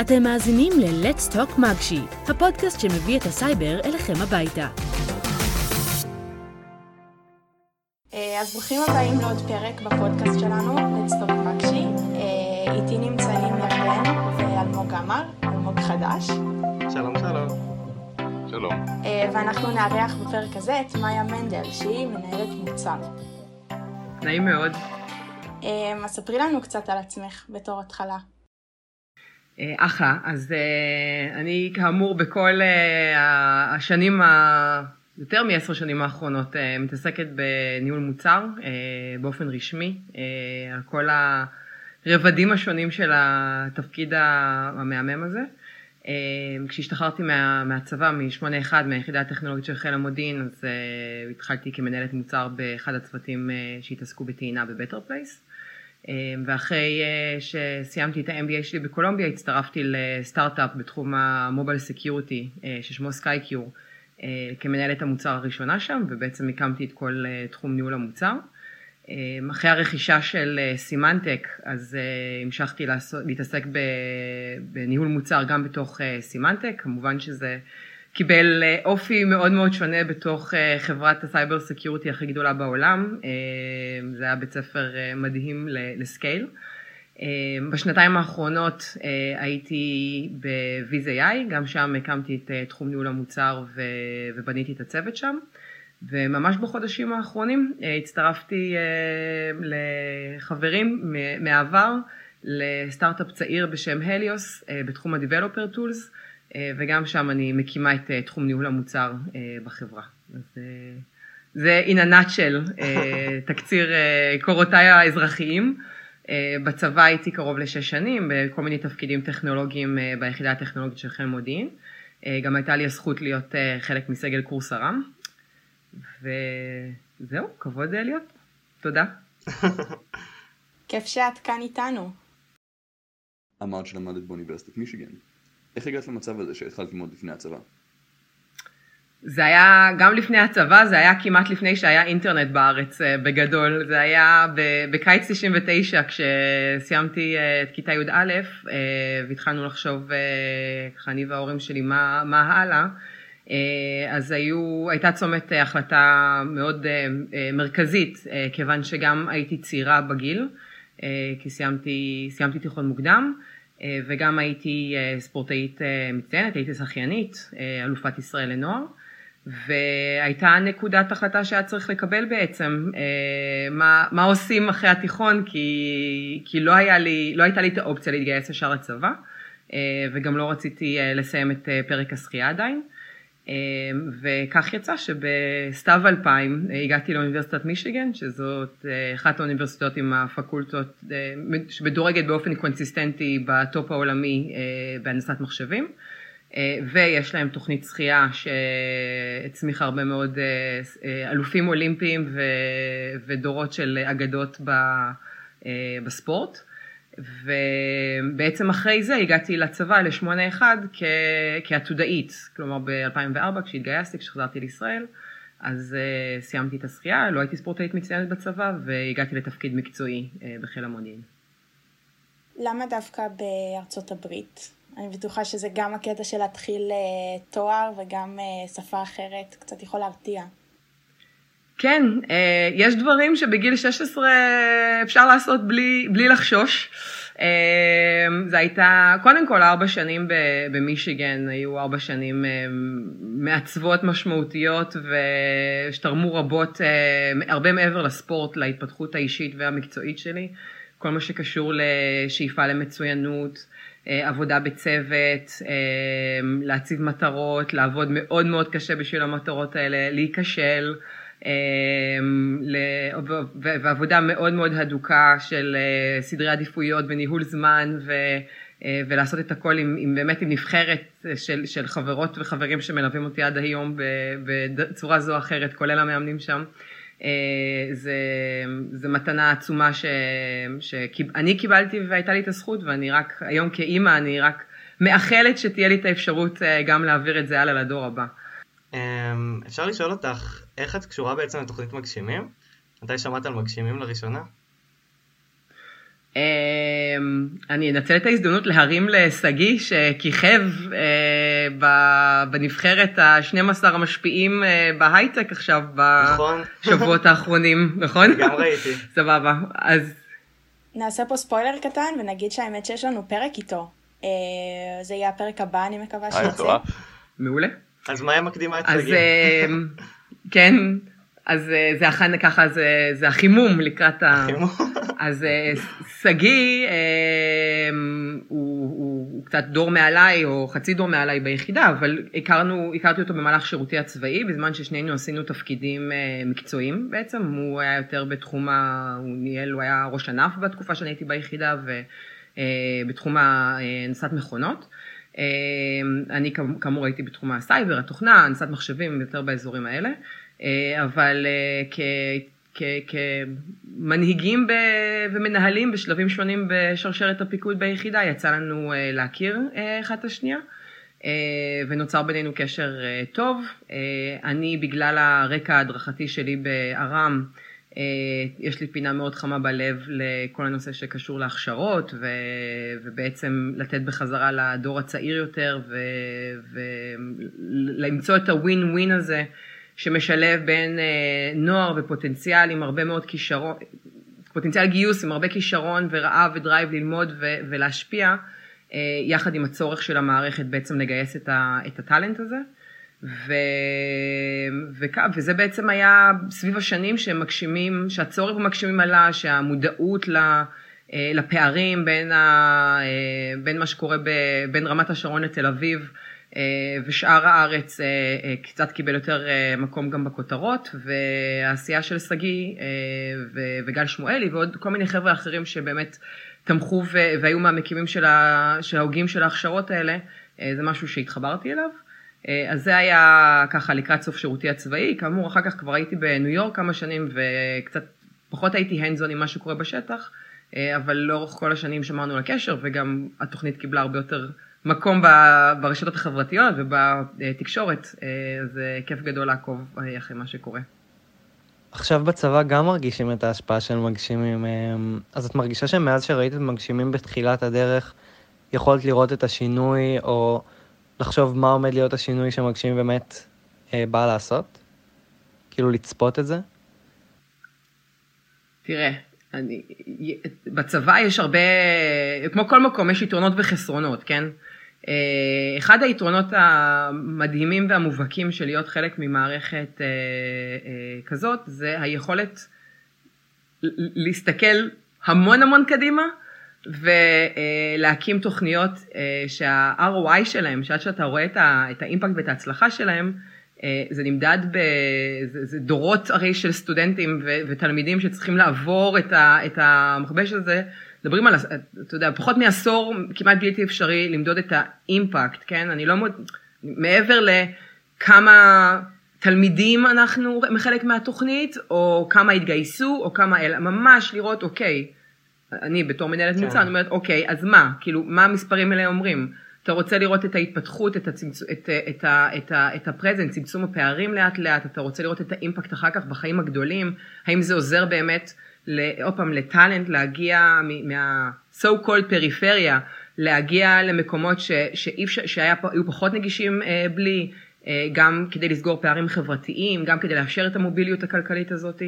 אתם מאזינים ל-Let's Talk Magshi, הפודקאסט שמביא את הסייבר אליכם הביתה. אז ברוכים הבאים לעוד פרק בפודקאסט שלנו, Let's Talk Magshi. איתי נמצאים ירדן ואלמוג אמר, אלמוג חדש. שלום שלום. שלום. ואנחנו נארח בפרק הזה את מאיה מנדל, שהיא מנהלת מוצר. נעים מאוד. אז ספרי לנו קצת על עצמך בתור התחלה. אחלה, אז אני כאמור בכל השנים, יותר מ-10 שנים האחרונות, מתעסקת בניהול מוצר באופן רשמי, על כל הרבדים השונים של התפקיד המהמם הזה. כשהשתחררתי מהצבא, מ-81, מהיחידה הטכנולוגית של חיל המודיעין, אז התחלתי כמנהלת מוצר באחד הצוותים שהתעסקו בטעינה בבטר פלייס. ואחרי שסיימתי את ה-MBA שלי בקולומביה, הצטרפתי לסטארט-אפ בתחום המוביל סקיוריטי, ששמו סקייקיור, כמנהלת המוצר הראשונה שם, ובעצם הקמתי את כל תחום ניהול המוצר. אחרי הרכישה של סימנטק, אז המשכתי להתעסק בניהול מוצר גם בתוך סימנטק, כמובן שזה קיבל אופי מאוד מאוד שונה בתוך חברת הסייבר סקיוריטי הכי גדולה בעולם. זה היה בית ספר מדהים לסקייל. בשנתיים האחרונות הייתי ב-VZI, גם שם הקמתי את תחום ניהול המוצר ובניתי את הצוות שם. וממש בחודשים האחרונים הצטרפתי לחברים מהעבר לסטארט-אפ צעיר בשם Helios בתחום ה-Developer Tools, וגם שם אני מקימה את תחום ניהול המוצר בחברה. אז זה in a nutshell, תקציר קורותיי האזרחיים. בצבא הייתי קרוב לשש שנים, בכל מיני תפקידים טכנולוגיים ביחידה הטכנולוגית של חיל מודיעין. גם הייתה לי הזכות להיות חלק מסגל קורס הרם. וזהו, כבוד להיות. תודה. כיף שאת כאן איתנו. אמרת שלמדת באוניברסיטת מישיגן. איך הגעת למצב הזה שהתחלת ללמוד לפני הצבא? זה היה גם לפני הצבא, זה היה כמעט לפני שהיה אינטרנט בארץ בגדול. זה היה בקיץ 99 כשסיימתי את כיתה י' א' והתחלנו לחשוב, אני וההורים שלי, מה הלאה. אז הייתה צומת החלטה מאוד מרכזית, כיוון שגם הייתי צעירה בגיל, כי סיימתי תיכון מוקדם, וגם הייתי ספורטאית מצטיינת, הייתי שחיינית, אלופת ישראל לנוער, והייתה נקודת החלטה שהיה צריך לקבל בעצם, מה עושים אחרי התיכון, כי לא הייתה לי את האופציה להתגייס ישר לצבא, וגם לא רציתי לסיים את פרק השחייה עדיין, וכך יצא שבסתיו 2000 הגעתי לאוניברסיטת מישיגן, שזאת אחת האוניברסיטאות עם הפקולטות שמדורגת באופן קונסיסטנטי בטופ העולמי בהנדסת מחשבים, ויש להם תוכנית שחייה שהצמיחה הרבה מאוד אלופים אולימפיים ודורות של אגדות בספורט. ובעצם אחרי זה הגעתי לצבא ל-81 כעתודאית, כלומר ב-2004 כשהתגייסתי, כשחזרתי לישראל, אז סיימתי את השחייה, לא הייתי ספורטאית מצטיינת בצבא, והגעתי לתפקיד מקצועי בחיל המודיעין. למה דווקא בארצות הברית? אני בטוחה שזה גם הקטע של להתחיל תואר וגם שפה אחרת, קצת יכול להרתיע. כן, יש דברים שבגיל 16 אפשר לעשות בלי לחשוש. זה הייתה, קודם כל 4 שנים במישיגן, היו 4 שנים מעצבות משמעותיות ושתרמו רבות, הרבה מעבר לספורט, להתפתחות האישית והמקצועית שלי. כל מה שקשור לשאיפה למצוינות, עבודה בצוות, להציב מטרות, לעבוד מאוד מאוד קשה בשביל המטרות האלה, להיכשל, ועבודה מאוד מאוד הדוקה של סדרי עדיפויות בניהול זמן ולעשות את הכל באמת עם נבחרת של חברות וחברים שמלווים אותי עד היום בצורה זו או אחרת, כולל המאמנים שם. זה מתנה עצומה שאני קיבלתי והייתה לי את הזכות, ואני רק היום כאימא אני רק מאחלת שתהיה לי את האפשרות גם להעביר את זה הלאה לדור הבא. אפשר לשאול אותך, איך את קשורה בעצם לתוכנית מגשימים? מתי שמעת על מגשימים לראשונה? אני אנצל את ההזדמנות להרים לסגי שכיכב בנבחרת ה-12 המשפיעים בהייטק עכשיו בשבועות האחרונים, נכון? גם ראיתי. סבבה, אז... נעשה פה ספוילר קטן ונגיד שהאמת שיש לנו פרק איתו. זה יהיה הפרק הבא, אני מקווה שיוצא. מעולה. אז מה המקדימה את סגי? כן, אז זה הכן ככה, זה החימום לקראת ה... החימום. אז סגי הוא קצת דור מעליי או חצי דור מעליי ביחידה, אבל הכרתי אותו במהלך שירותי הצבאי, בזמן ששנינו עשינו תפקידים מקצועיים בעצם, הוא היה יותר בתחום, הוא היה ראש ענף בתקופה שאני הייתי ביחידה, ובתחום הנדסת מכונות. אני כאמור הייתי בתחום הסייבר, התוכנה, הנדסת מחשבים יותר באזורים האלה, אבל כמנהיגים ומנהלים בשלבים שונים בשרשרת הפיקוד ביחידה, יצא לנו להכיר אחת השנייה, ונוצר בינינו קשר טוב. אני בגלל הרקע ההדרכתי שלי בארם, יש לי פינה מאוד חמה בלב לכל הנושא שקשור להכשרות, ובעצם לתת בחזרה לדור הצעיר יותר, ולמצוא את הווין-ווין הזה, שמשלב בין נוער ופוטנציאל עם הרבה מאוד כישרון, פוטנציאל גיוס עם הרבה כישרון ורעב ודרייב ללמוד ולהשפיע, יחד עם הצורך של המערכת בעצם לגייס את הטלנט הזה. וזה בעצם היה סביב השנים שמגשימים, שהצורך במגשימים עלה, שהמודעות לפערים בין מה שקורה בין רמת השרון לתל אביב, ושאר הארץ קצת קיבל יותר מקום גם בכותרות, והעשייה של סגי וגל שמואלי ועוד כל מיני חבר'ה אחרים שבאמת תמכו והיו מהמקימים של ההוגים של ההכשרות האלה, זה משהו שהתחברתי אליו. אז זה היה ככה לקראת סוף שירותי הצבאי, כאמור אחר כך כבר הייתי בניו יורק כמה שנים וקצת פחות הייתי הנדזון עם מה שקורה בשטח, אבל לאורך כל השנים שמרנו על הקשר, וגם התוכנית קיבלה הרבה יותר מקום ברשתות החברתיות ובתקשורת, זה כיף גדול לעקוב אחרי מה שקורה. עכשיו בצבא גם מרגישים את ההשפעה של מגשימים, אז את מרגישה שמאז שראית את מגשימים בתחילת הדרך, יכולת לראות את השינוי או לחשוב מה עומד להיות השינוי שמגשימים באמת בא לעשות? כאילו לצפות את זה? תראה. בצבא יש הרבה, כמו כל מקום, יש יתרונות וחסרונות, כן? אחד היתרונות המדהימים והמובהקים של להיות חלק ממערכת כזאת, זה היכולת להסתכל המון המון קדימה, ולהקים תוכניות שה-ROI שלהם, שעד שאתה רואה את האימפקט ואת ההצלחה שלהם, זה נמדד בדורות הרי של סטודנטים ותלמידים שצריכים לעבור את המחבש הזה, מדברים על, אתה יודע, פחות מעשור כמעט בלתי אפשרי למדוד את האימפקט, כן? אני לא מעבר לכמה תלמידים אנחנו מחלק מהתוכנית, או כמה התגייסו, או כמה אלה, ממש לראות, אוקיי, אני בתור מנהלת מוצא, אני אומרת, אוקיי, אז מה? כאילו, מה המספרים האלה אומרים? אתה רוצה לראות את ההתפתחות, את הפרזנט, צמצום הפערים לאט לאט, אתה רוצה לראות את האימפקט אחר כך בחיים הגדולים, האם זה עוזר באמת, עוד פעם, לטלנט, להגיע מה-so called פריפריה, להגיע למקומות שהיו פחות נגישים בלי, גם כדי לסגור פערים חברתיים, גם כדי לאפשר את המוביליות הכלכלית הזאת.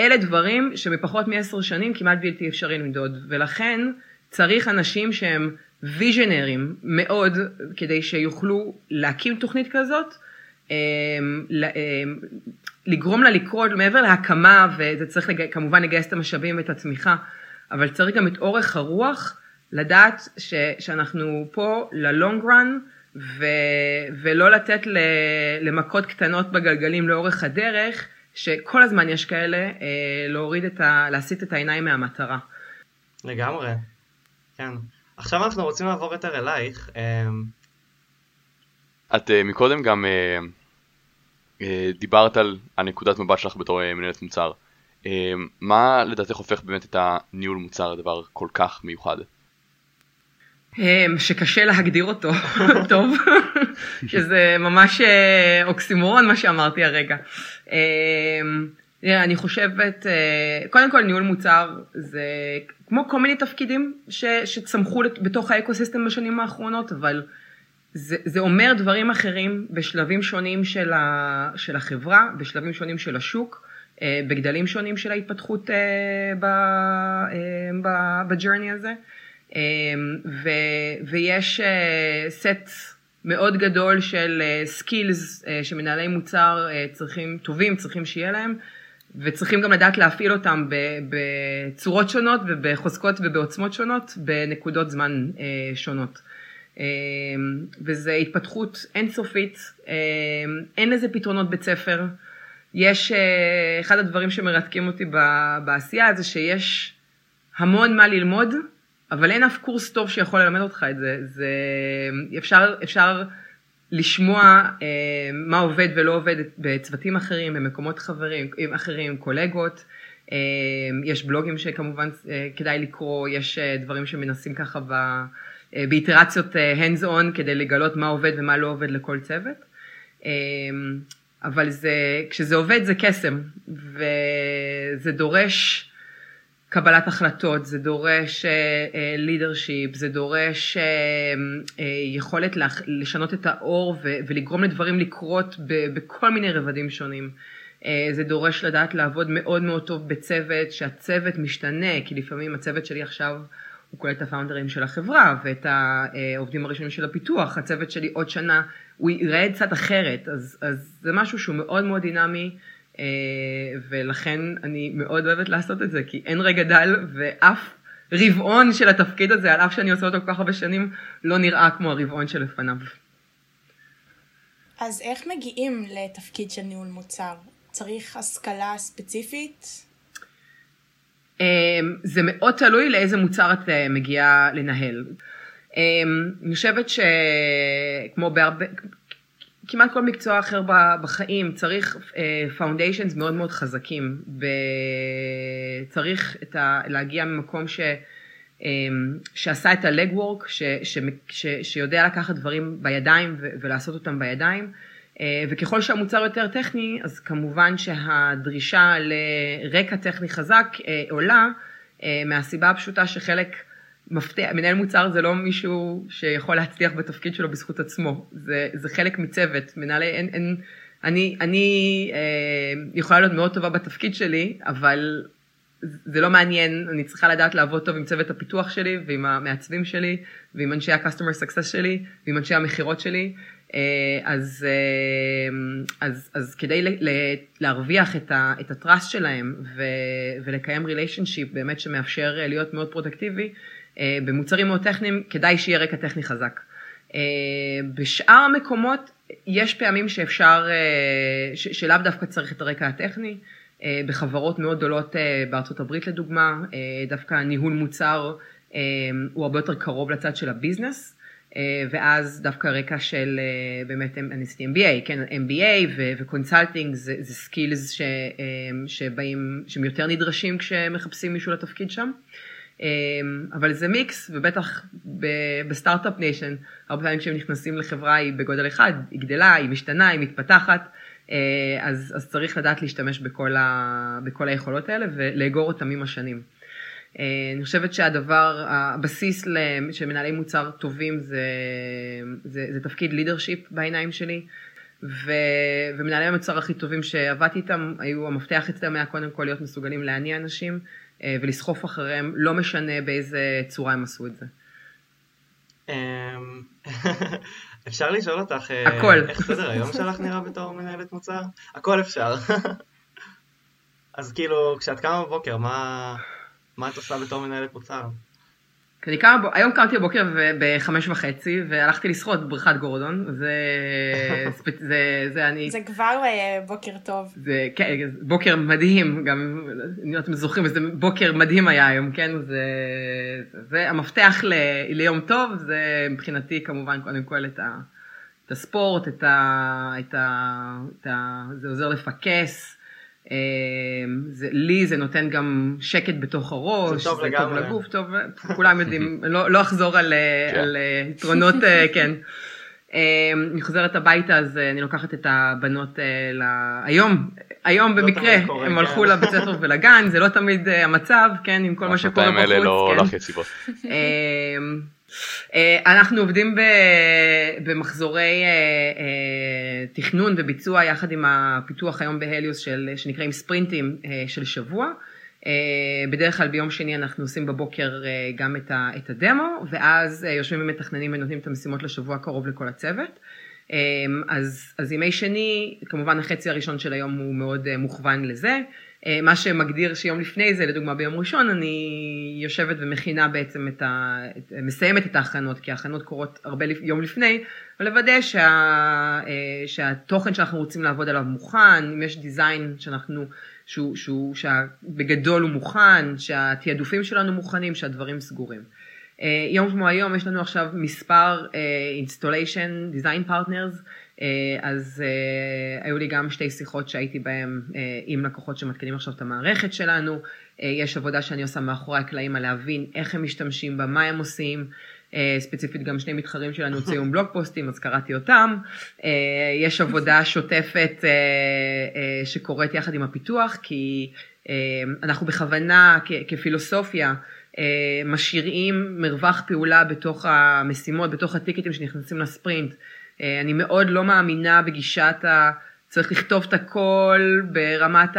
אלה דברים שמפחות מ-10 שנים כמעט בלתי אפשרי למדוד, ולכן צריך אנשים שהם ויז'נרים מאוד, כדי שיוכלו להקים תוכנית כזאת, לגרום לה לקרות מעבר להקמה, וזה צריך כמובן לגייס את המשאבים ואת התמיכה, אבל צריך גם את אורך הרוח, לדעת שאנחנו פה ללונג רן, ולא לתת למכות קטנות בגלגלים לאורך הדרך, שכל הזמן יש כאלה, להסיט את העיניים מהמטרה. לגמרי, כן. עכשיו אנחנו רוצים לעבור יותר אלייך. את מקודם גם דיברת על הנקודת מבט שלך בתור מנהלת מוצר. מה לדעתך הופך באמת את הניהול מוצר לדבר כל כך מיוחד? שקשה להגדיר אותו טוב, שזה ממש אוקסימורון מה שאמרתי הרגע. אני חושבת, קודם כל ניהול מוצר זה כמו כל מיני תפקידים שצמחו בתוך האקוסיסטם בשנים האחרונות, אבל זה אומר דברים אחרים בשלבים שונים של החברה, בשלבים שונים של השוק, בגדלים שונים של ההתפתחות בג'רני הזה, ויש סט מאוד גדול של סקילס שמנהלי מוצר צריכים, טובים צריכים שיהיה להם, וצריכים גם לדעת להפעיל אותם בצורות שונות ובחוזקות ובעוצמות שונות בנקודות זמן שונות. וזו התפתחות אינסופית, אין לזה פתרונות בית ספר. יש, אחד הדברים שמרתקים אותי בעשייה זה שיש המון מה ללמוד, אבל אין אף קורס טוב שיכול ללמד אותך את זה. זה אפשר לשמוע מה עובד ולא עובד בצוותים אחרים, במקומות חברים, אחרים, קולגות. יש בלוגים שכמובן כדאי לקרוא, יש דברים שמנסים ככה באיטרציות hands on כדי לגלות מה עובד ומה לא עובד לכל צוות. אבל כשזה עובד זה קסם, וזה דורש קבלת החלטות, זה דורש לידרשיפ, זה דורש יכולת לשנות את האור ולגרום לדברים לקרות בכל מיני רבדים שונים. זה דורש לדעת לעבוד מאוד מאוד טוב בצוות, שהצוות משתנה, כי לפעמים הצוות שלי עכשיו הוא כולל את הפאונדרים של החברה ואת העובדים הראשונים של הפיתוח, הצוות שלי עוד שנה הוא יראה קצת אחרת, אז זה משהו שהוא מאוד מאוד דינמי, ולכן אני מאוד אוהבת לעשות את זה, כי אין רגע דל, ואף רבעון של התפקיד הזה, על אף שאני עושה אותו כל כך הרבה שנים, לא נראה כמו הרבעון שלפניו. אז איך מגיעים לתפקיד של ניהול מוצר? צריך השכלה ספציפית? זה מאוד תלוי לאיזה מוצר את מגיעה לנהל. אני חושבת שכמו בהרבה, כמעט כל מקצוע אחר בחיים, צריך foundations מאוד מאוד חזקים, צריך להגיע ממקום שעשה את ה-legwork, שיודע לקחת דברים בידיים ולעשות אותם בידיים, וככל שהמוצר יותר טכני, אז כמובן שהדרישה לרקע טכני חזק עולה, מהסיבה הפשוטה שחלק מנהל מוצר זה לא מישהו שיכול להצליח בתפקיד שלו בזכות עצמו, זה חלק מצוות. אני יכולה להיות מאוד טובה בתפקיד שלי, אבל זה לא מעניין, אני צריכה לדעת לעבוד טוב עם צוות הפיתוח שלי, ועם המעצבים שלי, ועם אנשי ה-customer success שלי, ועם אנשי המחירות שלי, אז כדי להרוויח את הטרסט שלהם, ולקיים ריליישנשיפ באמת שמאפשר להיות מאוד פרודקטיבי, במוצרים מאוד טכניים, כדאי שיהיה רקע טכני חזק. בשאר המקומות, יש פעמים שאפשר, שלאו דווקא צריך את הרקע הטכני, בחברות מאוד גדולות בארצות הברית לדוגמה, דווקא ניהול מוצר הוא הרבה יותר קרוב לצד של הביזנס, ואז דווקא רקע של, באמת, אני עשיתי MBA, כן, MBA וקונסלטינג זה סקילס שבאים, שהם יותר נדרשים כשמחפשים מישהו לתפקיד שם. אבל זה מיקס, ובטח בסטארט-אפ ניישן, הרבה פעמים כשהם נכנסים לחברה היא בגודל אחד, היא גדלה, היא משתנה, היא מתפתחת, אז צריך לדעת להשתמש בכל היכולות האלה ולאגור אותם עם השנים. אני חושבת שהדבר, הבסיס של מנהלי מוצר טובים זה תפקיד לידרשיפ בעיניים שלי, ומנהלי המוצר הכי טובים שעבדתי איתם, היו המפתח אצלם היה קודם כל להיות מסוגלים להניע אנשים, ולסחוף אחריהם, לא משנה באיזה צורה הם עשו את זה. אפשר לשאול אותך, איך סדר היום שלך נראה בתור מנהלת מוצר? הכל אפשר. אז כאילו, כשאת קמה בבוקר, מה את עושה בתור מנהלת מוצר? היום קמתי בבוקר ב-5:30, והלכתי לשחות בבריכת גורדון, זה כבר בוקר טוב. זה בוקר מדהים, גם אם אתם זוכרים, זה בוקר מדהים היה היום, כן? זה המפתח ליום טוב, זה מבחינתי כמובן קודם כל את הספורט, זה עוזר לפקס, לי זה נותן גם שקט בתוך הראש, זה טוב לגוף, כולם יודעים, לא אחזור על יתרונות, כן, אני חוזרת הביתה, אז אני לוקחת את הבנות היום במקרה, הם הלכו לבית ספר ולגן, זה לא תמיד המצב, כן, עם כל מה שקורה בחוץ. אלה לא הולך יציבות. אנחנו עובדים במחזורי תכנון וביצוע, יחד עם הפיתוח היום בהליוס, שנקראים ספרינטים של שבוע. בדרך כלל ביום שני אנחנו עושים בבוקר גם את הדמו, ואז יושבים ומתכננים ונותנים את המשימות לשבוע קרוב לכל הצוות. אז ימי שני, כמובן החצי הראשון של היום הוא מאוד מוכוון לזה. מה שמגדיר שיום לפני זה, לדוגמה ביום ראשון, אני יושבת ומכינה בעצם מסיימת את ההכנות, כי ההכנות קורות הרבה יום לפני, ולוודא שהתוכן שאנחנו רוצים לעבוד עליו מוכן, אם יש דיזיין שבגדול הוא מוכן, שהתיעדופים שלנו מוכנים, שהדברים סגורים. יום כמו היום יש לנו עכשיו מספר installation design partners, אז היו לי גם שתי שיחות שהייתי בהן עם לקוחות שמתקנים עכשיו את המערכת שלנו, יש עבודה שאני עושה מאחורי הקלעים על להבין איך הם משתמשים בה, מה הם עושים, ספציפית גם שני מתחרים שלנו הוציאו בלוג פוסטים, אז קראתי אותם, יש עבודה שוטפת שקורית יחד עם הפיתוח, כי אנחנו בכוונה כפילוסופיה, משאירים מרווח פעולה בתוך המשימות, בתוך הטיקטים שנכנסים לספרינט. אני מאוד לא מאמינה בגישת צריך לכתוב את הכל ברמת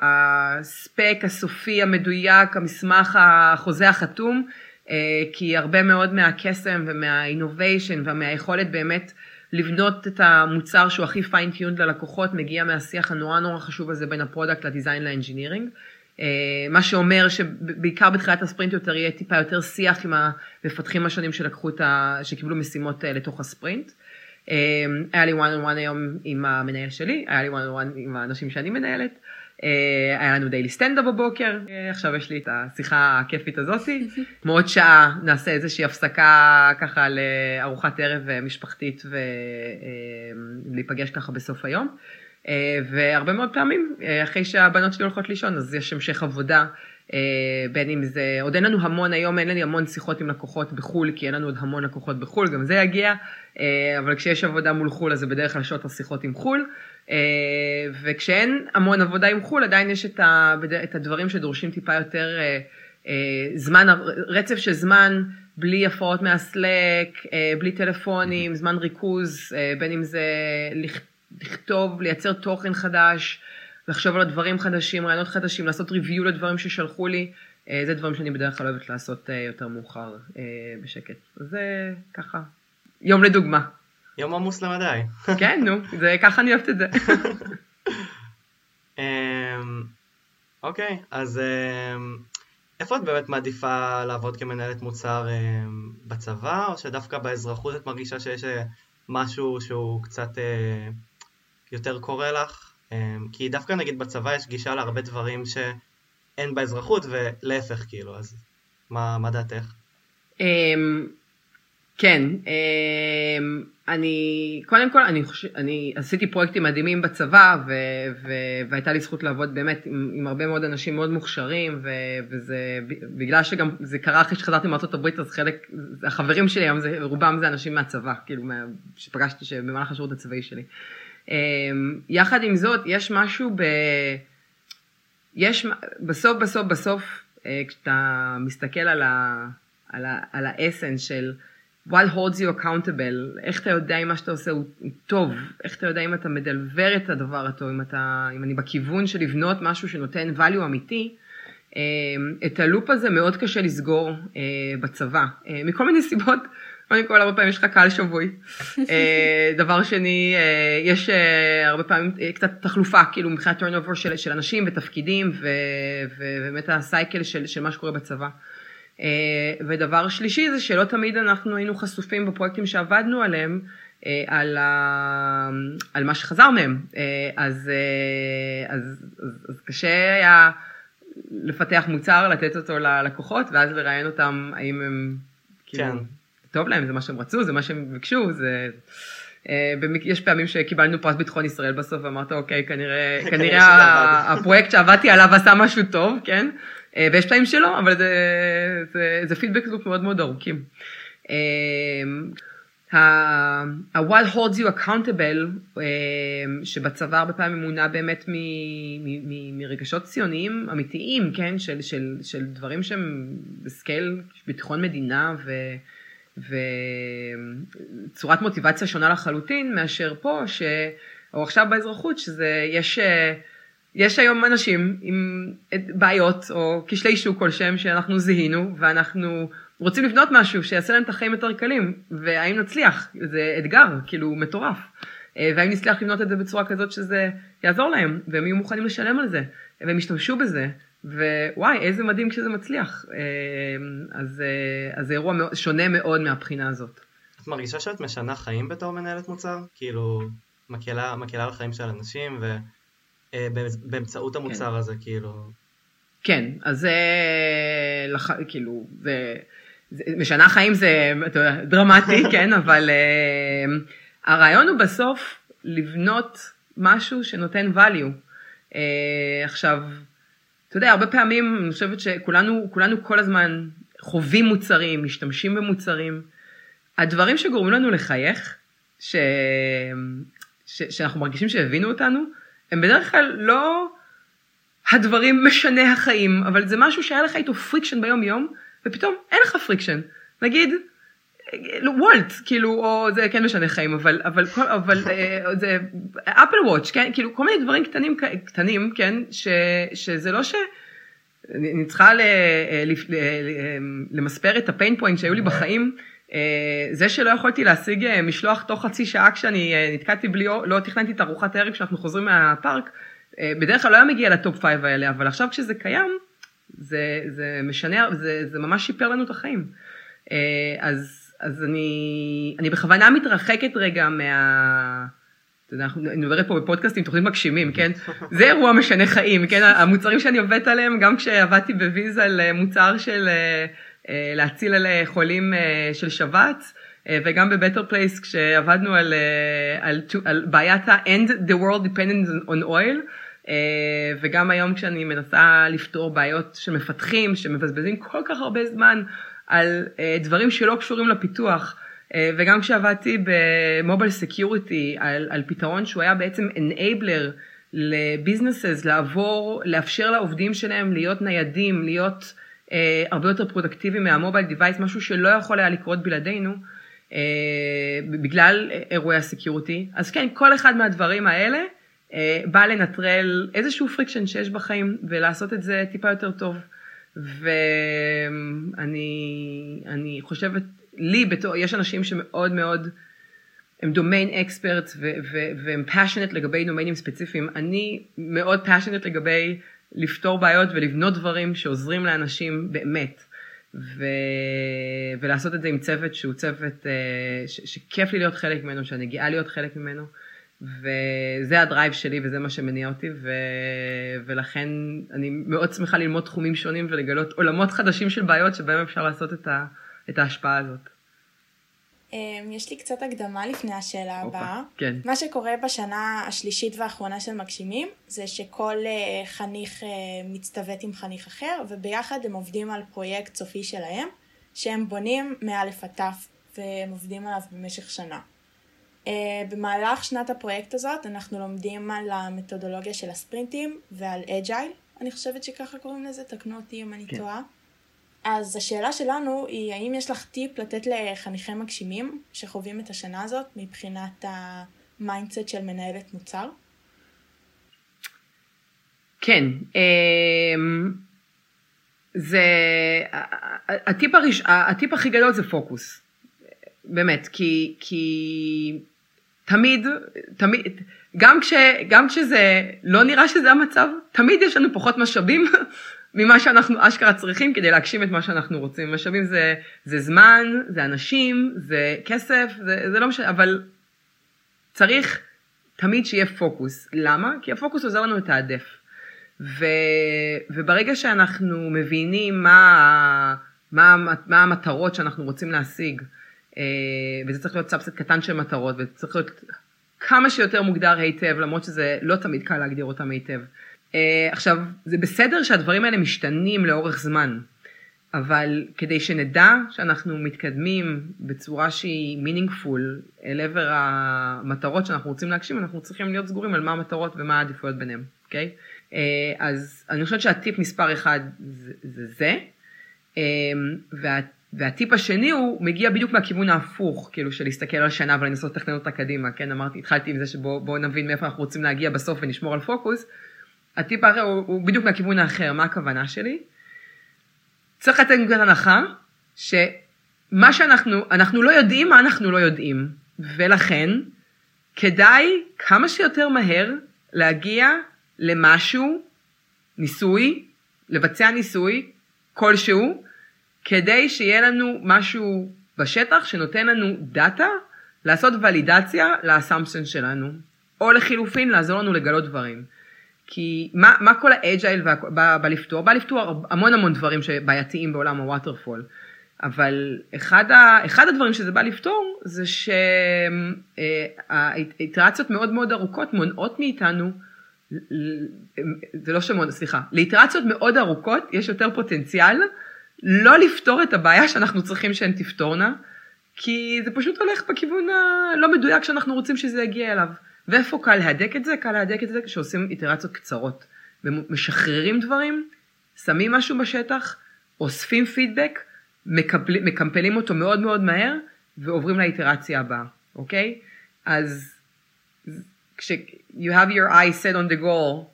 הספק הסופי המדויק, המסמך, החוזה החתום, כי הרבה מאוד מהקסם ומהאינוביישן ומהיכולת באמת לבנות את המוצר שהוא הכי פיין-טיונד ללקוחות, מגיע מהשיח הנורא נורא חשוב הזה בין הפרודקט לדיזיין לאנג'ינירינג. מה שאומר שבעיקר בתחילת הספרינט יותר יהיה טיפה יותר שיח עם המפתחים השונים שקיבלו משימות לתוך הספרינט. היה לי one on one היום עם המנהל שלי, היה לי one on one עם האנשים שאני מנהלת, היה לנו דיילי סטנדאפ בבוקר, עכשיו יש לי את השיחה הכיפית הזאת, כמו עוד שעה נעשה איזושהי הפסקה ככה לארוחת ערב משפחתית ולהיפגש ככה בסוף היום. והרבה מאוד פעמים, אחרי שהבנות שלי הולכות לישון, אז יש המשך עבודה, בין אם זה, עוד אין לנו המון, היום אין לי המון שיחות עם לקוחות בחול, כי אין לנו עוד המון לקוחות בחול, גם זה יגיע, אבל כשיש עבודה מול חול, אז זה בדרך כלל שעות השיחות עם חול, וכשאין המון עבודה עם חול, עדיין יש את הדברים שדורשים טיפה יותר זמן, רצף של זמן, בלי הפרעות מהסלק, בלי טלפונים, זמן ריכוז, בין אם זה לכתוב, לייצר תוכן חדש, לחשוב על הדברים חדשים, רעיונות חדשים, לעשות ריוויו לדברים ששלחו לי, זה דברים שאני בדרך כלל אוהבת לעשות יותר מאוחר בשקט. זה ככה, יום לדוגמה. יום עמוס למדי. כן, נו, זה ככה אני אוהבת את זה. אוקיי, אז איפה את באמת מעדיפה לעבוד כמנהלת מוצר בצבא, או שדווקא באזרחות את מרגישה שיש משהו שהוא קצת יותר קורה לך, כי דווקא נגיד בצבא יש גישה להרבה דברים שאין באזרחות ולהפך כאילו, אז מה דעתך? כן, אני קודם כל, אני עשיתי פרויקטים מדהימים בצבא, והייתה לי זכות לעבוד באמת עם הרבה מאוד אנשים מאוד מוכשרים, וזה בגלל שגם זה קרה אחרי שחזרתי מארצות הברית, אז חלק, החברים שלי היום, רובם זה אנשים מהצבא, כאילו שפגשתי שבמהלך השירות הצבאי שלי. יחד עם זאת, יש משהו בסוף, כשאתה מסתכל על האסנס של what holds you accountable, איך אתה יודע אם מה שאתה עושה הוא טוב, איך אתה יודע אם אתה מדלבר את הדבר הטוב, אם אני בכיוון של לבנות משהו שנותן value אמיתי, את הלופ הזה מאוד קשה לסגור בצבא, מכל מיני סיבות, קודם כל הרבה פעמים יש לך קהל שבוי, דבר שני, יש הרבה פעמים קצת תחלופה, כאילו מבחינת turnover של אנשים ותפקידים, ובאמת הסייקל של מה שקורה בצבא. ודבר שלישי זה שלא תמיד אנחנו היינו חשופים בפרויקטים שעבדנו עליהם, על מה שחזר מהם, אז קשה היה לפתח מוצר, לתת אותו ללקוחות, ואז לראיין אותם האם הם, כאילו, טוב להם, זה מה שהם רצו, זה מה שהם ביקשו, זה יש פעמים שקיבלנו פרס ביטחון ישראל בסוף, ואמרת, אוקיי, כנראה הפרויקט שעבדתי עליו עשה משהו טוב, כן? ויש פעמים שלא, אבל זה פידבק לופ מאוד מאוד ארוכים. ה-What holds you accountable, שבצבא הרבה פעמים מונה באמת מרגשות ציוניים אמיתיים, כן? של דברים שהם בסקייל, ביטחון מדינה וצורת מוטיבציה שונה לחלוטין מאשר פה, או עכשיו באזרחות, שזה יש היום אנשים עם בעיות או כשלי שוק כלשהם שאנחנו זיהינו, ואנחנו רוצים לבנות משהו שיעשה להם את החיים יותר קלים, והאם נצליח, זה אתגר, כאילו מטורף, והאם נצליח לבנות את זה בצורה כזאת שזה יעזור להם, והם יהיו מוכנים לשלם על זה, והם ישתמשו בזה, ווואי, איזה מדהים כשזה מצליח. אז זה אירוע שונה מאוד מהבחינה הזאת. את מרגישה שאת משנה חיים בתור מנהלת מוצר? כאילו, מקלה על חיים של אנשים, ובאמצעות המוצר הזה, כאילו... כן, אז כאילו, משנה חיים זה דרמטי, כן, אבל הרעיון הוא בסוף לבנות משהו שנותן value. עכשיו, אתה יודע, הרבה פעמים אני חושבת שכולנו כל הזמן חווים מוצרים, משתמשים במוצרים. הדברים שגורמים לנו לחייך, שאנחנו מרגישים שהבינו אותנו, הם בדרך כלל לא... הדברים משנה החיים, אבל זה משהו שהיה לך איתו פריקשן ביום יום, ופתאום אין לך פריקשן. נגיד, וולט, כאילו, או זה כן משנה חיים, אבל זה אפל וואץ', כן, כאילו, כל מיני דברים קטנים, כן, שזה לא אני צריכה למספר את הפיין פוינט שהיו לי בחיים, זה שלא יכולתי להשיג משלוח תוך חצי שעה כשאני נתקעתי בלי, לא תכננתי את ארוחת הערב כשאנחנו חוזרים מהפארק, בדרך כלל לא היה מגיע לטופ 5 האלה, אבל עכשיו כשזה קיים, זה משנה, זה ממש שיפר לנו את החיים. אז אני בכוונה מתרחקת רגע אני עוברת פה בפודקאסטים, תוכנית מגשימים, כן? זה אירוע משנה חיים, כן? המוצרים שאני עובדת עליהם, גם כשעבדתי בוויזה על מוצר של להציל על חולים של שבץ, וגם בבטר פלייס כשעבדנו על בעיית ה-End the World Dependent on Oil, וגם היום כשאני מנסה לפתור בעיות שמפתחים, שמבזבזים כל כך הרבה זמן על דברים שלא קשורים לפיתוח, וגם כשעבדתי במוביל סקיוריטי על פתרון שהוא היה בעצם enabler לביזנסס, לאפשר לעובדים שלהם להיות ניידים, להיות הרבה יותר פרודקטיביים מהמוביל דיווייס, משהו שלא יכול היה לקרות בלעדינו, בגלל אירועי הסקיוריטי. אז כן, כל אחד מהדברים האלה בא לנטרל איזשהו פריקשן שיש בחיים, ולעשות את זה טיפה יותר טוב. ואני חושבת, יש אנשים שמאוד מאוד, הם דומיין אקספרט, והם פאשנט לגבי דומיינים ספציפיים. אני מאוד פאשנט לגבי לפתור בעיות ולבנות דברים שעוזרים לאנשים באמת. ולעשות את זה עם צוות שהוא צוות שכיף לי להיות חלק ממנו, שאני גאה להיות חלק ממנו, וזה הדרייב שלי וזה מה שמניע אותי, ולכן אני מאוד שמחה ללמוד תחומים שונים ולגלות עולמות חדשים של בעיות שבהם אפשר לעשות את ההשפעה הזאת. יש לי קצת הקדמה לפני השאלה הבאה. כן. מה שקורה בשנה השלישית והאחרונה של מגשימים, זה שכל חניך מצטוות עם חניך אחר, וביחד הם עובדים על פרויקט סופי שלהם, שהם בונים מאלף עטף, והם עובדים עליו במשך שנה. במהלך שנת הפרויקט הזאת, אנחנו לומדים על המתודולוגיה של הספרינטים, ועל אג'ייל, אני חושבת שככה קוראים לזה, תקנו אותי אם אני טועה. אז השאלה שלנו היא, האם יש לך טיפ לתת לחניכי מגשימים שחווים את השנה הזאת מבחינת המיינדסט של מנהלת מוצר? כן, הטיפ הכי גדול זה פוקוס, באמת, כי תמיד, גם כשזה לא נראה שזה המצב, תמיד יש לנו פחות משאבים, ממה שאנחנו אשכרה צריכים כדי להגשים את מה שאנחנו רוצים. משאבים זה זמן, זה אנשים, זה כסף, זה לא משנה, אבל צריך תמיד שיהיה פוקוס. למה? כי הפוקוס עוזר לנו לתעדף. וברגע שאנחנו מבינים מה המטרות שאנחנו רוצים להשיג, וזה צריך להיות סאבסט קטן של מטרות, וזה צריך להיות כמה שיותר מוגדר היטב, למרות שזה לא תמיד קל להגדיר אותם היטב. עכשיו, זה בסדר שהדברים האלה משתנים לאורך זמן, אבל כדי שנדע שאנחנו מתקדמים בצורה שהיא מינינגפול אל עבר המטרות שאנחנו רוצים להגשים, אנחנו צריכים להיות סגורים על מה המטרות ומה העדיפויות ביניהם, אוקיי? אז אני חושבת שהטיפ מספר אחד זה זה, והטיפ השני הוא מגיע בדיוק מהכיוון ההפוך, כאילו של להסתכל על שנה ולנסות לתכנן אותה קדימה, כן? אמרתי, התחלתי עם זה שבואו נבין מאיפה אנחנו רוצים להגיע בסוף ונשמור על פוקוס. הטיפ האחר הוא בדיוק מהכיוון האחר, מה הכוונה שלי? צריך לתת נקודת הנחה, שמה שאנחנו לא יודעים מה אנחנו לא יודעים, ולכן כדאי כמה שיותר מהר להגיע למשהו, ניסוי, לבצע ניסוי כלשהו, כדי שיהיה לנו משהו בשטח שנותן לנו דאטה, לעשות ולידציה לאסמפשן שלנו, או לחילופין לעזור לנו לגלות דברים. כי מה כל האג'ייל בא לפתור? בא לפתור המון המון דברים שבעייתיים בעולם הווטרפול, אבל אחד הדברים שזה בא לפתור זה שהאיטרציות מאוד מאוד ארוכות מונעות מאיתנו, זה לא שמונע, סליחה, לאיטרציות מאוד ארוכות יש יותר פוטנציאל לא לפתור את הבעיה שאנחנו צריכים שהן תפתורנה, כי זה פשוט הולך בכיוון הלא מדויק שאנחנו רוצים שזה יגיע אליו. ואיפה קל להדק את זה? קל להדק את זה כשעושים איטרציות קצרות, ומשחררים דברים, שמים משהו בשטח, אוספים פידבק, מקמפלים אותו מאוד מאוד מהר, ועוברים לאיטרציה הבאה, אוקיי? אז כש you have your eye set on the goal,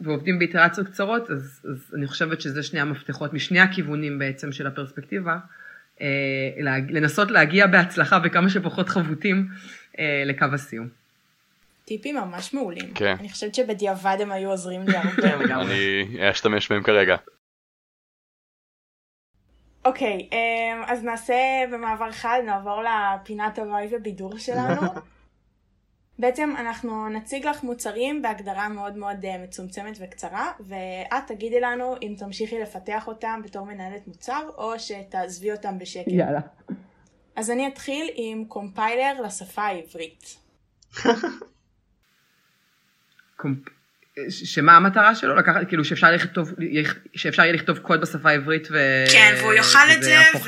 ועובדים באיטרציות קצרות, אז אני חושבת שזה שני המפתחות, משני הכיוונים בעצם של הפרספקטיבה, לנסות להגיע בהצלחה וכמה שפחות חבוטים לקו הסיום. טיפים ממש מעולים. אני חושבת שבדיעבד הם היו עוזרים לי הרבה. אני אשתמש בהם כרגע. אוקיי, אז נעשה במעבר חד, נעבור לפינת הוואי ובידור שלנו. בעצם אנחנו נציג לך מוצרים בהגדרה מאוד מאוד מצומצמת וקצרה, ואת תגידי לנו אם תמשיכי לפתח אותם בתור מנהלת מוצר, או שתעזבי אותם בשקט. יאללה. אז אני אתחיל עם קומפיילר לשפה העברית. שמה המטרה שלו? לקחת, כאילו שאפשר יהיה לכתוב קוד בשפה העברית ו... כן, והוא יוכל את זה. והפוך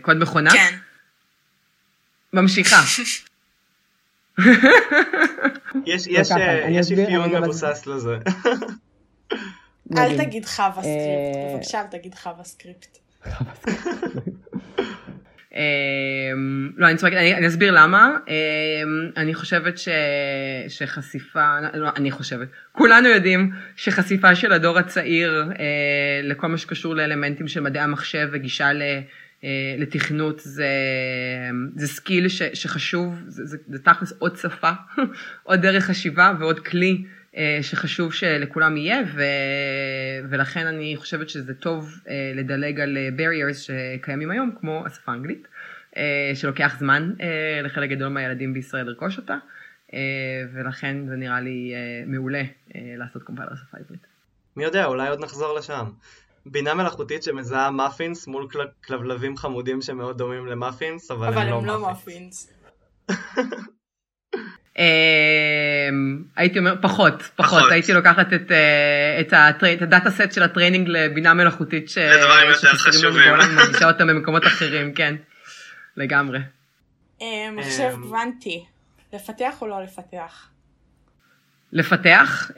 לקוד מכונה? כן. ממשיכה. יש אפיון מבוסס לזה. אל תגיד חווה סקריפט, בבקשה אל תגיד חווה סקריפט. לא, אני אסביר למה. אני חושבת שחשיפה, לא, אני חושבת, כולנו יודעים שחשיפה של הדור הצעיר לכל מה שקשור לאלמנטים של מדעי המחשב וגישה לתכנות, זה סקיל שחשוב, זה תכלס עוד שפה, עוד דרך חשיבה ועוד כלי שחשוב שלכולם יהיה, ולכן אני חושבת שזה טוב לדלג על barriers שקיימים היום, כמו השפה האנגלית, שלוקח זמן לחלק גדול מהילדים בישראל לרכוש אותה, ולכן זה נראה לי מעולה לעשות קומפיילר לשפה העברית. מי יודע, אולי עוד נחזור לשם. בינה מלאכותית שמזהה מאפינס מול כלבלבים חמודים שמאוד דומים למאפינס, אבל הם לא מאפינס. הייתי אומר, פחות, הייתי לוקחת את הדאטה סט של הטריינינג לבינה מלאכותית שחסרים לנו בעולם, מרגישה אותם במקומות אחרים, כן, לגמרי. מחשב קוונטי, לפתח או לא לפתח? לפתח,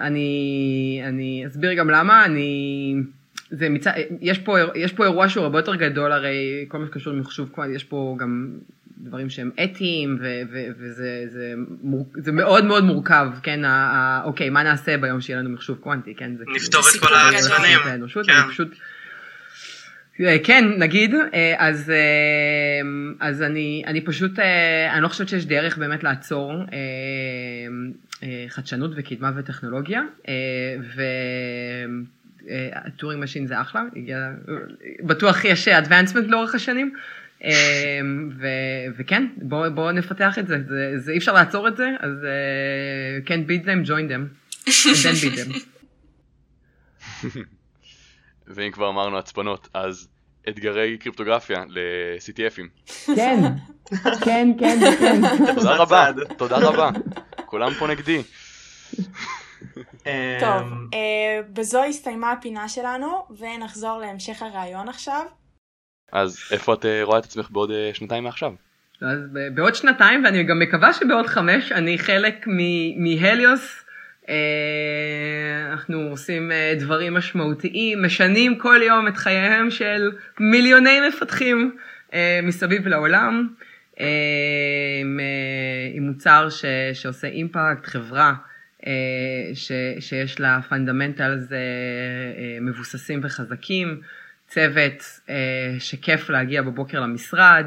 אני אסביר גם למה, יש פה אירוע שהוא הרבה יותר גדול, הרי כל מה שקשור למחשוב, יש פה גם דברים שהם אתיים, וזה מאוד מאוד מורכב, כן, אוקיי, מה נעשה ביום שיהיה לנו מחשוב קוונטי, כן, נפתור את כל העצרנים, כן, נגיד, אז אני פשוט, אני לא חושבת שיש דרך באמת לעצור חדשנות וקדמה וטכנולוגיה, והטורינג משין זה אחלה, בטוח יש advancement לאורך השנים, וכן, בואו נפתח את זה, אי אפשר לעצור את זה, אז can't beat them, join them, and then beat them. ואם כבר אמרנו הצפנות, אז אתגרי קריפטוגרפיה ל-CTF'ים. כן, כן, כן, כן. תודה רבה, תודה רבה. כולם פה נגדי. טוב, בזו הסתיימה הפינה שלנו, ונחזור להמשך הרעיון עכשיו. אז איפה את רואה את עצמך בעוד שנתיים מעכשיו? אז בעוד שנתיים, ואני גם מקווה שבעוד 5, אני חלק מהליוס. אנחנו עושים דברים משמעותיים, משנים כל יום את חייהם של מיליוני מפתחים מסביב לעולם, עם מוצר שעושה אימפקט, חברה שיש לה פונדמנטלס מבוססים וחזקים, צוות שכיף להגיע בבוקר למשרד,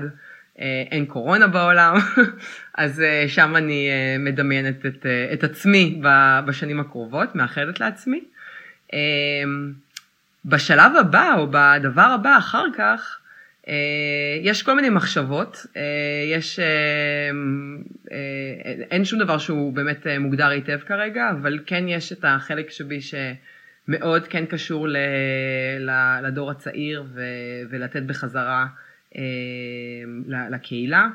אין קורונה בעולם, אז שם אני מדמיינת את עצמי בשנים הקרובות, מאחלת לעצמי. בשלב הבא או בדבר הבא אחר כך, יש כל מיני מחשבות, אין שום דבר שהוא באמת מוגדר היטב כרגע, אבל כן יש את החלק שבי שמאוד כן קשור לדור הצעיר ולתת בחזרה לקהילה,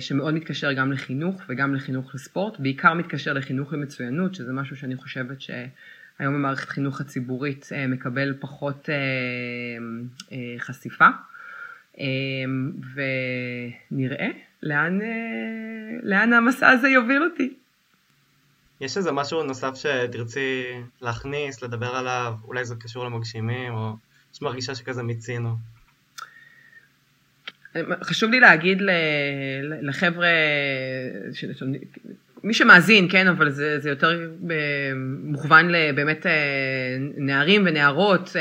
שמאוד מתקשר גם לחינוך וגם לחינוך לספורט, בעיקר מתקשר לחינוך למצוינות, שזה משהו שאני חושבת שהיום במערכת חינוך הציבורית מקבל פחות חשיפה, ונראה לאן המסע הזה יוביל אותי. יש איזה משהו נוסף שתרצי להכניס, לדבר עליו, אולי זה קשור למגשימים, או יש מרגישה שכזה מיצינו? חשוב לי להגיד לחבר'ה, מי שמאזין, כן, אבל זה יותר מוכוון באמת נערים ונערות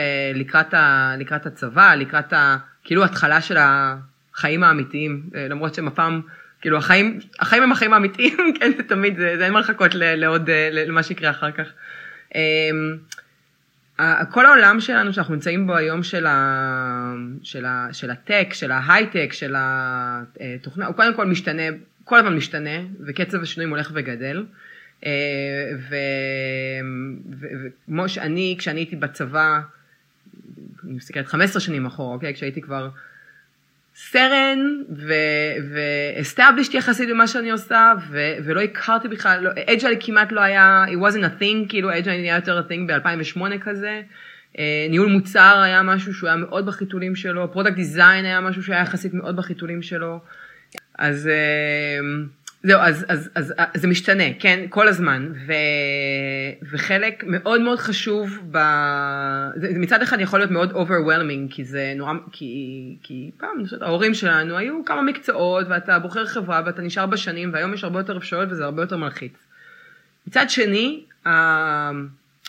לקראת הצבא, לקראת כאילו התחלה של החיים האמיתיים, למרות שמפעם, כאילו החיים הם החיים האמיתיים, כן, זה תמיד, זה אין מה לחכות למה שיקרה אחר כך. כל העולם שלנו שאנחנו נמצאים בו היום של הטק, של ההייטק, של התוכנה, הוא קודם כל משתנה, כל הזמן משתנה, וקצב השינויים הולך וגדל. וכמו שאני, כשאני הייתי בצבא, אני מסתכלת 15 שנים אחורה, אוקיי? כשהייתי כבר סרן, ו-established יחסית במה שאני עושה, ולא הכרתי בכלל, אג'ל כמעט לא היה, it wasn't a thing, כאילו אג'ל היה יותר a thing ב-2008 כזה, ניהול מוצר היה משהו שהוא היה מאוד בחיתולים שלו, פרודקט דיזיין היה משהו שהיה יחסית מאוד בחיתולים שלו, אז זהו, אז זה משתנה, כן, כל הזמן, וחלק מאוד מאוד חשוב, מצד אחד יכול להיות מאוד overwhelming, כי זה נורא, כי פעם, ההורים שלנו היו כמה מקצועות, ואתה בוחר חברה, ואתה נשאר בשנים, והיום יש הרבה יותר אפשרויות, וזה הרבה יותר מלחיץ. מצד שני,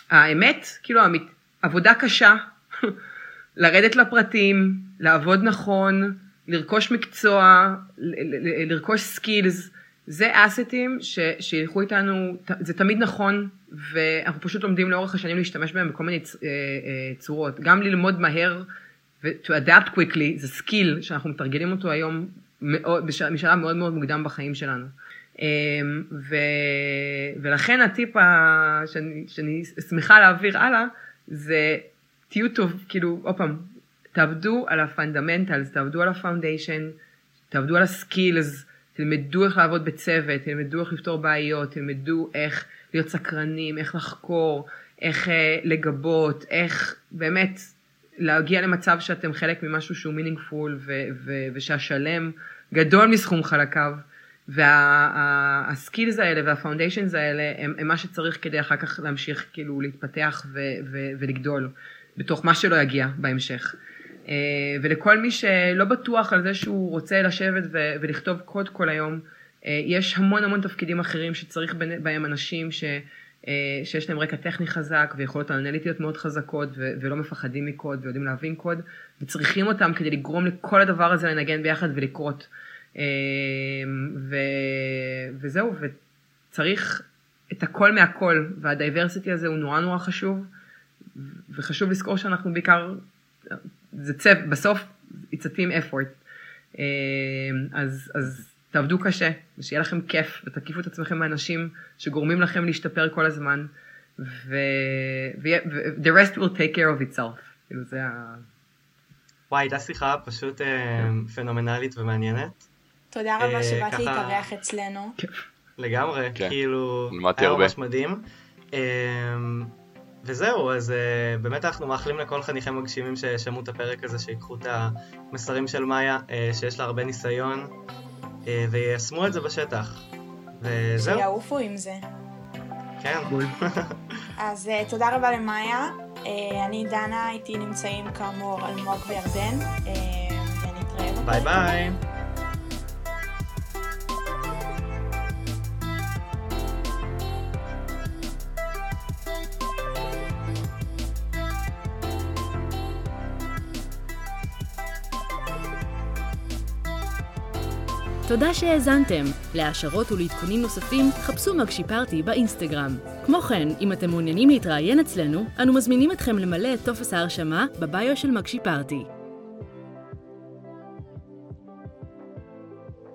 האמת, כאילו, עבודה קשה, לרדת לפרטים, לעבוד נכון, לרכוש מקצוע, לרכוש סקילס, זה אסטים שילכו איתנו, זה תמיד נכון, ואנחנו פשוט לומדים לאורך השנים להשתמש בהם בכל מיני צורות. גם ללמוד מהר, to adapt quickly, זה סקיל שאנחנו מתרגלים אותו היום, משלב מאוד מאוד מוקדם בחיים שלנו. ולכן הטיפ שאני שמחה להעביר הלאה, זה תהיו טוב, כאילו, עוד פעם, תעבדו על הפונדמנטלס, תעבדו על הפאונדיישן, תעבדו על הסקילס, תלמדו איך לעבוד בצוות, תלמדו איך לפתור בעיות, תלמדו איך להיות סקרנים, איך לחקור, איך לגבות, איך באמת להגיע למצב שאתם חלק ממשהו שהוא מינינגפול, ושהשלם גדול מסכום חלקיו, והסקילס האלה והפאונדיישנס האלה הם מה שצריך כדי אחר כך להמשיך כאילו להתפתח ולגדול בתוך מה שלא יגיע בהמשך. ולכל מי שלא בטוח על זה שהוא רוצה לשבת ולכתוב קוד כל היום, יש המון המון תפקידים אחרים שצריך בהם אנשים שיש להם רקע טכני חזק ויכולות אנליטיות מאוד חזקות ולא מפחדים מקוד ויודעים להבין קוד, וצריכים אותם כדי לגרום לכל הדבר הזה לנגן ביחד ולקרות. וזהו, וצריך את הכל מהכל, והדייברסיטי הזה הוא נורא נורא חשוב, וחשוב לזכור שאנחנו בעיקר, זה צו, בסוף it's a team effort, אז תעבדו קשה, ושיהיה לכם כיף, ותקיפו את עצמכם מאנשים שגורמים לכם להשתפר כל הזמן, the rest will take care of itself, כאילו זה ה... וואי, הייתה שיחה פשוט פנומנלית ומעניינת. תודה רבה שבאת להתארח אצלנו. לגמרי, כאילו, היה ממש מדהים. וזהו, אז באמת אנחנו מאחלים לכל חניכי מגשימים ששמעו את הפרק הזה, שיקחו את המסרים של מאיה, שיש לה הרבה ניסיון, ויישמו את זה בשטח. וזהו. שיעופו עם זה. כן. אז תודה רבה למאיה. אני דנה, איתי נמצאים כאמור אלמוג וירדן, ונתראה בפרק. ביי ביי. תודה שהאזנתם. להשארות ולעדכונים נוספים, חפשו מגשיפרתי באינסטגרם. כמו כן, אם אתם מעוניינים להתראיין אצלנו, אנו מזמינים אתכם למלא את טופס ההרשמה בביו של מגשיפרתי.